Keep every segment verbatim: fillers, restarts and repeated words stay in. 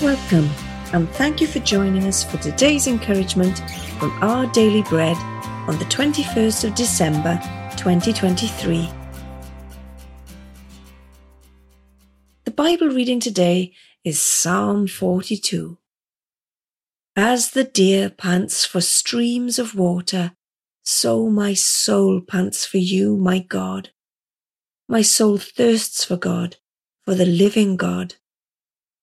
Welcome, and thank you for joining us for today's encouragement from Our Daily Bread on the twenty-first of December twenty twenty-three. The Bible reading today is Psalm forty-two. As the deer pants for streams of water, so my soul pants for you, my God. My soul thirsts for God, for the living God.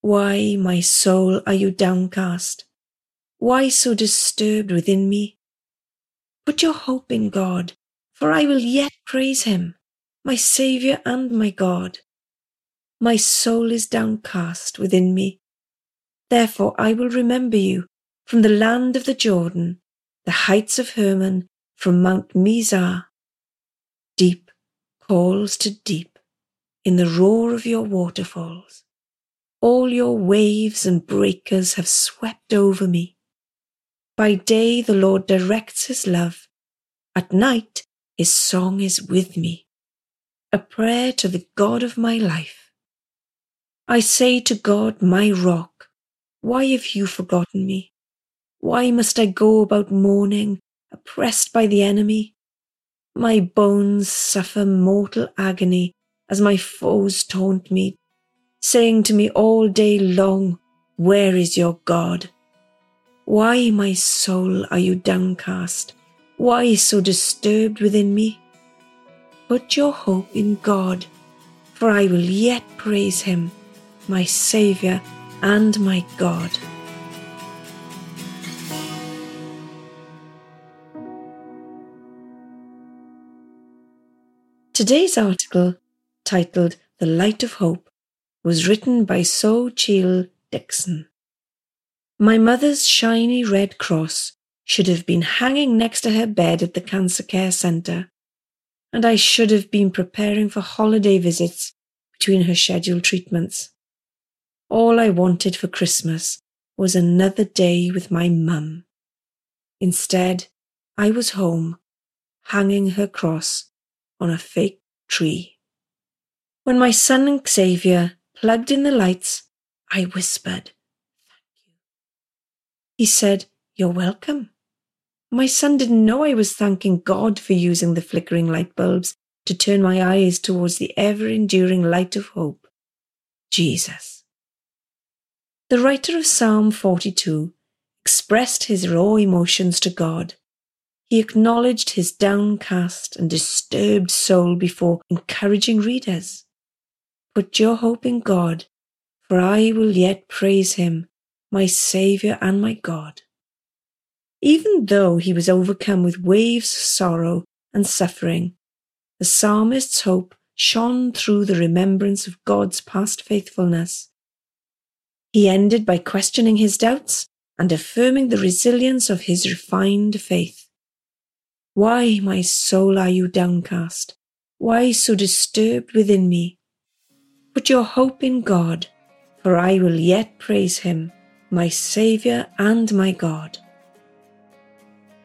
Why, my soul, are you downcast? Why so disturbed within me? Put your hope in God, for I will yet praise him, my Saviour and my God. My soul is downcast within me. Therefore I will remember you from the land of the Jordan, the heights of Hermon, from Mount Mizar. Deep calls to deep in the roar of your waterfalls. All your waves and breakers have swept over me. By day the Lord directs his love. At night his song is with me, a prayer to the God of my life. I say to God, my rock, why have you forgotten me? Why must I go about mourning, oppressed by the enemy? My bones suffer mortal agony as my foes taunt me, saying to me all day long, "Where is your God?" Why, my soul, are you downcast? Why so disturbed within me? Put your hope in God, for I will yet praise him, my Saviour and my God. Today's article, titled "The Light of Hope," was written by Xochitl Dixon. My mother's shiny red cross should have been hanging next to her bed at the Cancer Care Centre, and I should have been preparing for holiday visits between her scheduled treatments. All I wanted for Christmas was another day with my mum. Instead, I was home, hanging her cross on a fake tree. When my son and Xavier plugged in the lights, I whispered, "Thank you." He said, "You're welcome." My son didn't know I was thanking God for using the flickering light bulbs to turn my eyes towards the ever-enduring light of hope, Jesus. The writer of Psalm forty-two expressed his raw emotions to God. He acknowledged his downcast and disturbed soul before encouraging readers. Put your hope in God, for I will yet praise him, my Saviour and my God. Even though he was overcome with waves of sorrow and suffering, the psalmist's hope shone through the remembrance of God's past faithfulness. He ended by questioning his doubts and affirming the resilience of his refined faith. Why, my soul, are you downcast? Why so disturbed within me? Put your hope in God, for I will yet praise him, my Saviour and my God.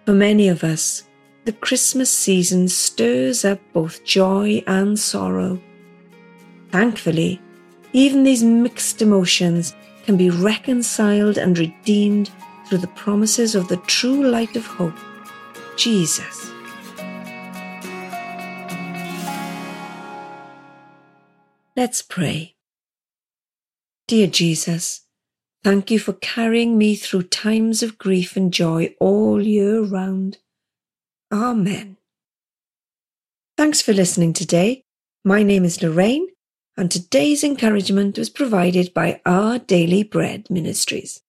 For many of us, the Christmas season stirs up both joy and sorrow. Thankfully, even these mixed emotions can be reconciled and redeemed through the promises of the true light of hope, Jesus. Let's pray. Dear Jesus, thank you for carrying me through times of grief and joy all year round. Amen. Thanks for listening today. My name is Lorraine, and today's encouragement was provided by Our Daily Bread Ministries.